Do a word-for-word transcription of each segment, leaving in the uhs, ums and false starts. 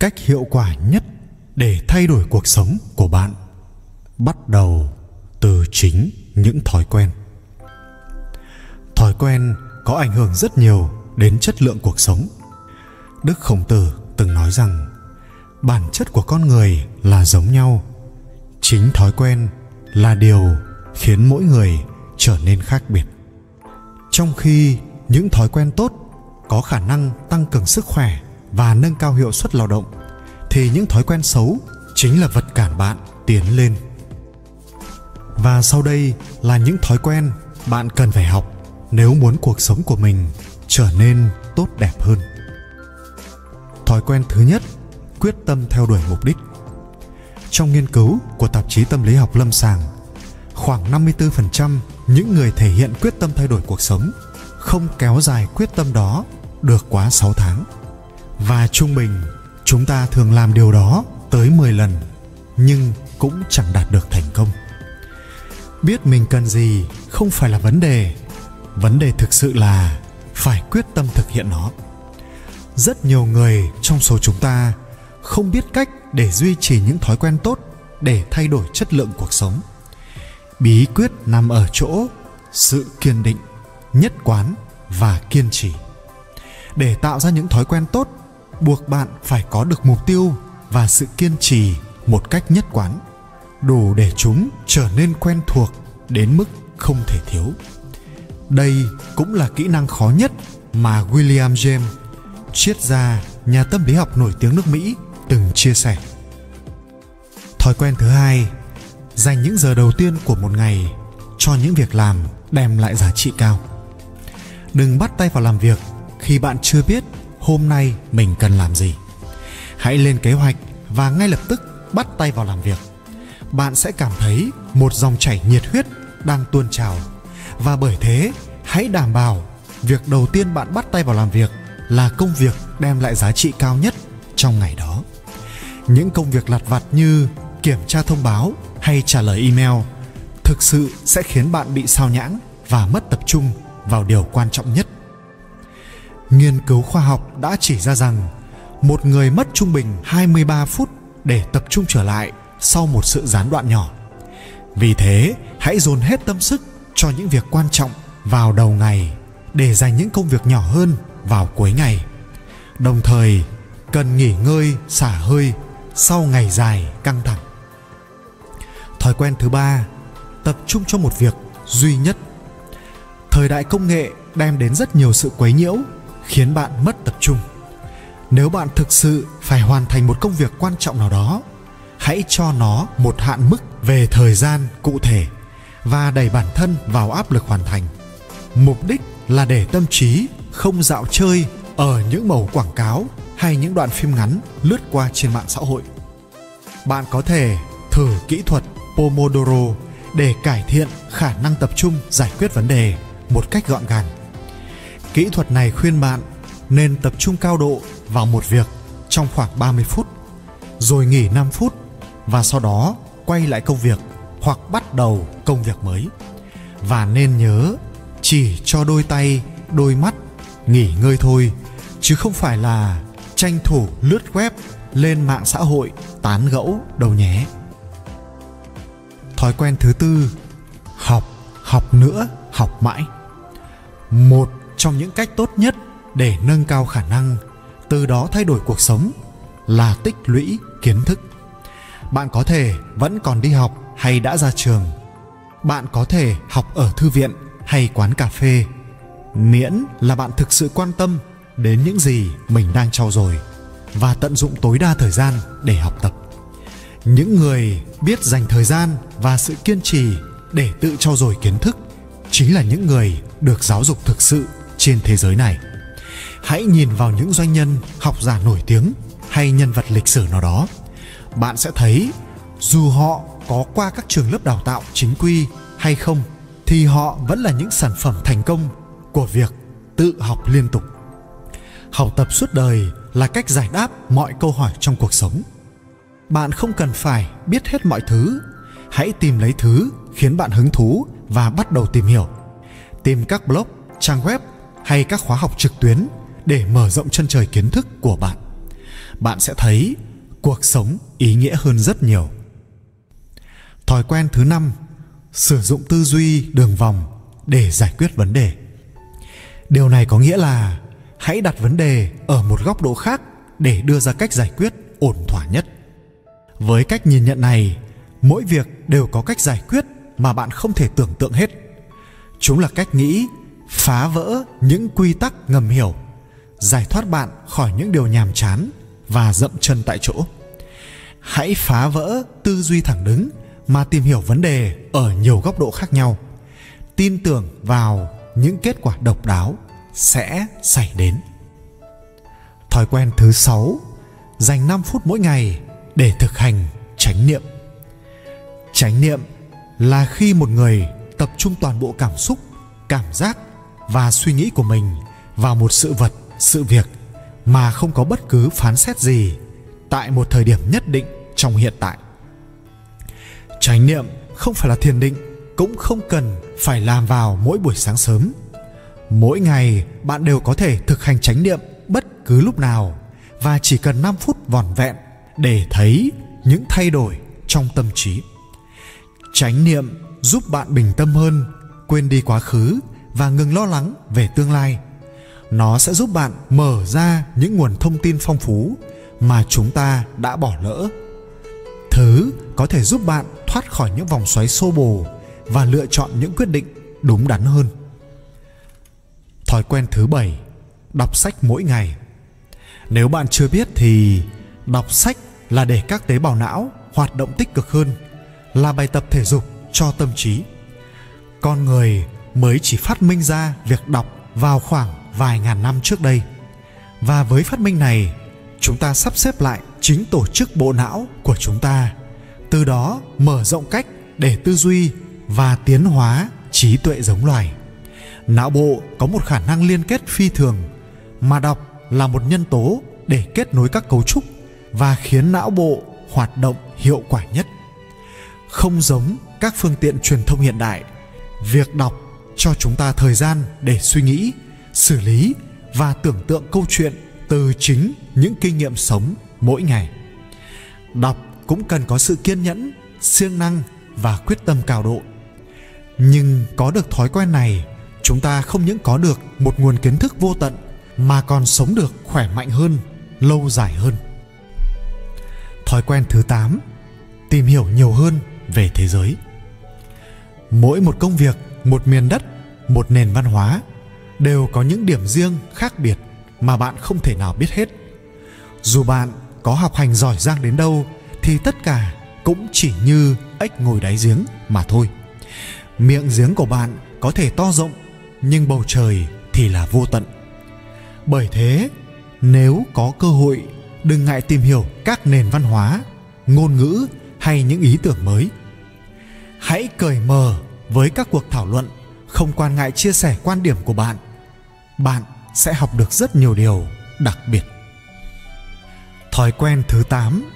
Cách hiệu quả nhất để thay đổi cuộc sống của bạn bắt đầu từ chính những thói quen. Thói quen có ảnh hưởng rất nhiều đến chất lượng cuộc sống. Đức Khổng Tử từng nói rằng bản chất của con người là giống nhau. Chính thói quen là điều khiến mỗi người trở nên khác biệt. Trong khi những thói quen tốt có khả năng tăng cường sức khỏe và nâng cao hiệu suất lao động, thì những thói quen xấu chính là vật cản bạn tiến lên. Và sau đây là những thói quen bạn cần phải học nếu muốn cuộc sống của mình trở nên tốt đẹp hơn. Thói quen thứ nhất, quyết tâm theo đuổi mục đích. Trong nghiên cứu của tạp chí Tâm lý học lâm sàng, khoảng năm mươi tư phần trăm những người thể hiện quyết tâm thay đổi cuộc sống không kéo dài quyết tâm đó được quá sáu tháng. Và trung bình, chúng ta thường làm điều đó tới mười lần, nhưng cũng chẳng đạt được thành công. Biết mình cần gì không phải là vấn đề, vấn đề thực sự là phải quyết tâm thực hiện nó. Rất nhiều người trong số chúng ta không biết cách để duy trì những thói quen tốt để thay đổi chất lượng cuộc sống. Bí quyết nằm ở chỗ sự kiên định, nhất quán và kiên trì. Để tạo ra những thói quen tốt, buộc bạn phải có được mục tiêu và sự kiên trì một cách nhất quán, đủ để chúng trở nên quen thuộc đến mức không thể thiếu. Đây cũng là kỹ năng khó nhất mà William James, triết gia, nhà tâm lý học nổi tiếng nước Mỹ, từng chia sẻ. Thói quen thứ hai, dành những giờ đầu tiên của một ngày cho những việc làm đem lại giá trị cao. Đừng bắt tay vào làm việc khi bạn chưa biết hôm nay mình cần làm gì. Hãy lên kế hoạch và ngay lập tức bắt tay vào làm việc. Bạn sẽ cảm thấy một dòng chảy nhiệt huyết đang tuôn trào. Và bởi thế, hãy đảm bảo việc đầu tiên bạn bắt tay vào làm việc là công việc đem lại giá trị cao nhất trong ngày đó. Những công việc lặt vặt như kiểm tra thông báo hay trả lời email thực sự sẽ khiến bạn bị sao nhãng và mất tập trung vào điều quan trọng nhất. Nghiên cứu khoa học đã chỉ ra rằng một người mất trung bình hai mươi ba phút để tập trung trở lại sau một sự gián đoạn nhỏ. Vì thế, hãy dồn hết tâm sức cho những việc quan trọng vào đầu ngày để dành những công việc nhỏ hơn vào cuối ngày. Đồng thời, cần nghỉ ngơi, xả hơi sau ngày dài căng thẳng. Thói quen thứ ba, tập trung cho một việc duy nhất. Thời đại công nghệ đem đến rất nhiều sự quấy nhiễu khiến bạn mất tập trung. Nếu bạn thực sự phải hoàn thành một công việc quan trọng nào đó, hãy cho nó một hạn mức về thời gian cụ thể và đẩy bản thân vào áp lực hoàn thành. Mục đích là để tâm trí không dạo chơi ở những mẩu quảng cáo hay những đoạn phim ngắn lướt qua trên mạng xã hội. Bạn có thể thử kỹ thuật Pomodoro để cải thiện khả năng tập trung giải quyết vấn đề một cách gọn gàng. Kỹ thuật này khuyên bạn nên tập trung cao độ vào một việc trong khoảng ba mươi phút, rồi nghỉ năm phút và sau đó quay lại công việc hoặc bắt đầu công việc mới. Và nên nhớ chỉ cho đôi tay, đôi mắt nghỉ ngơi thôi, chứ không phải là tranh thủ lướt web, lên mạng xã hội tán gẫu đâu nhé. Thói quen thứ tư, học, học nữa, học mãi. Một trong những cách tốt nhất để nâng cao khả năng, từ đó thay đổi cuộc sống, là tích lũy kiến thức. Bạn có thể vẫn còn đi học hay đã ra trường. Bạn có thể học ở thư viện hay quán cà phê, miễn là bạn thực sự quan tâm đến những gì mình đang trau dồi và tận dụng tối đa thời gian để học tập. Những người biết dành thời gian và sự kiên trì để tự trau dồi kiến thức chính là những người được giáo dục thực sự trên thế giới này. Hãy nhìn vào những doanh nhân, học giả nổi tiếng hay nhân vật lịch sử nào đó. Bạn sẽ thấy dù họ có qua các trường lớp đào tạo chính quy hay không thì họ vẫn là những sản phẩm thành công của việc tự học liên tục. Học tập suốt đời là cách giải đáp mọi câu hỏi trong cuộc sống. Bạn không cần phải biết hết mọi thứ. Hãy tìm lấy thứ khiến bạn hứng thú và bắt đầu tìm hiểu. Tìm các blog, trang web hay các khóa học trực tuyến để mở rộng chân trời kiến thức của bạn. bạn sẽ thấy cuộc sống ý nghĩa hơn rất nhiều. Thói quen thứ năm, sử dụng tư duy đường vòng để giải quyết vấn đề. Điều này có nghĩa là hãy đặt vấn đề ở một góc độ khác để đưa ra cách giải quyết ổn thỏa nhất. Với cách nhìn nhận này, mỗi việc đều có cách giải quyết mà bạn không thể tưởng tượng hết. Chúng là cách nghĩ phá vỡ những quy tắc ngầm hiểu, giải thoát bạn khỏi những điều nhàm chán và dậm chân tại chỗ. Hãy phá vỡ tư duy thẳng đứng mà tìm hiểu vấn đề ở nhiều góc độ khác nhau. Tin tưởng vào những kết quả độc đáo sẽ xảy đến. Thói quen thứ sáu, dành năm phút mỗi ngày để thực hành chánh niệm. Chánh niệm là khi một người tập trung toàn bộ cảm xúc, cảm giác và suy nghĩ của mình vào một sự vật, sự việc mà không có bất cứ phán xét gì tại một thời điểm nhất định trong hiện tại. Chánh niệm không phải là thiền định, cũng không cần phải làm vào mỗi buổi sáng sớm. Mỗi ngày bạn đều có thể thực hành chánh niệm bất cứ lúc nào và chỉ cần năm phút vỏn vẹn để thấy những thay đổi trong tâm trí. Chánh niệm giúp bạn bình tâm hơn, quên đi quá khứ và ngừng lo lắng về tương lai. Nó sẽ giúp bạn mở ra những nguồn thông tin phong phú mà chúng ta đã bỏ lỡ. Thứ có thể giúp bạn thoát khỏi những vòng xoáy xô bồ và lựa chọn những quyết định đúng đắn hơn. Thói quen thứ bảy, đọc sách mỗi ngày. Nếu bạn chưa biết thì đọc sách là để các tế bào não hoạt động tích cực hơn, là bài tập thể dục cho tâm trí. Con người mới chỉ phát minh ra việc đọc vào khoảng vài ngàn năm trước đây. Và với phát minh này, chúng ta sắp xếp lại chính tổ chức bộ não của chúng ta, từ đó mở rộng cách để tư duy và tiến hóa trí tuệ giống loài. Não bộ có một khả năng liên kết phi thường, mà đọc là một nhân tố để kết nối các cấu trúc và khiến não bộ hoạt động hiệu quả nhất. Không giống các phương tiện truyền thông hiện đại, việc đọc cho chúng ta thời gian để suy nghĩ, xử lý và tưởng tượng câu chuyện từ chính những kinh nghiệm sống mỗi ngày. Đọc cũng cần có sự kiên nhẫn, siêng năng và quyết tâm cao độ. Nhưng có được thói quen này, chúng ta không những có được một nguồn kiến thức vô tận mà còn sống được khỏe mạnh hơn, lâu dài hơn. Thói quen thứ tám, tìm hiểu nhiều hơn về thế giới. Mỗi một công việc, một miền đất, một nền văn hóa đều có những điểm riêng khác biệt mà bạn không thể nào biết hết. Dù bạn có học hành giỏi giang đến đâu thì tất cả cũng chỉ như ếch ngồi đáy giếng mà thôi. Miệng giếng của bạn có thể to rộng, nhưng bầu trời thì là vô tận. Bởi thế, nếu có cơ hội, đừng ngại tìm hiểu các nền văn hóa, ngôn ngữ hay những ý tưởng mới. Hãy cởi mở với các cuộc thảo luận, không quan ngại chia sẻ quan điểm của bạn. Bạn sẽ học được rất nhiều điều đặc biệt. Thói quen thứ tám,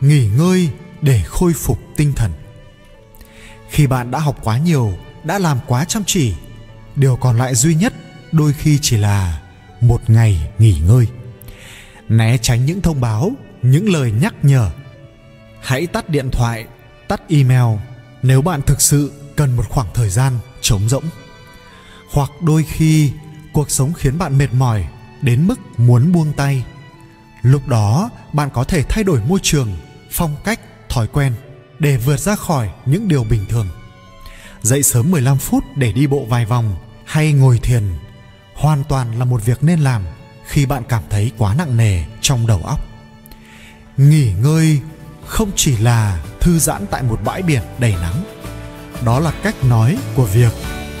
nghỉ ngơi để khôi phục tinh thần. Khi bạn đã học quá nhiều, đã làm quá chăm chỉ, điều còn lại duy nhất đôi khi chỉ là một ngày nghỉ ngơi. Né tránh những thông báo, những lời nhắc nhở. Hãy tắt điện thoại, tắt email nếu bạn thực sự cần một khoảng thời gian trống rỗng. Hoặc đôi khi cuộc sống khiến bạn mệt mỏi đến mức muốn buông tay. Lúc đó bạn có thể thay đổi môi trường, phong cách, thói quen để vượt ra khỏi những điều bình thường. Dậy sớm mười lăm phút để đi bộ vài vòng hay ngồi thiền hoàn toàn là một việc nên làm khi bạn cảm thấy quá nặng nề trong đầu óc. Nghỉ ngơi không chỉ là thư giãn tại một bãi biển đầy nắng. Đó là cách nói của việc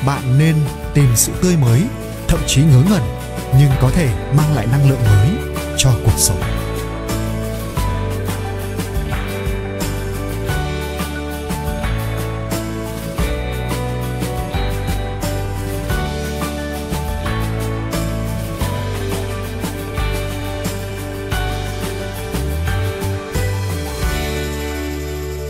bạn nên tìm sự tươi mới, thậm chí ngớ ngẩn, nhưng có thể mang lại năng lượng mới cho cuộc sống.